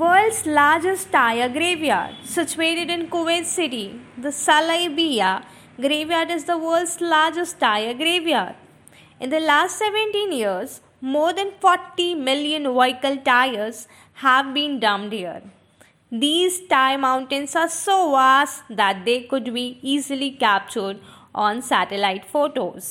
world's largest tire graveyard, situated in Kuwait City. The Salibia graveyard is the world's largest tire graveyard. In the last 17 years, more than 40 million vehicle tires have been dumped here. These tire mountains are so vast that they could be easily captured on satellite photos.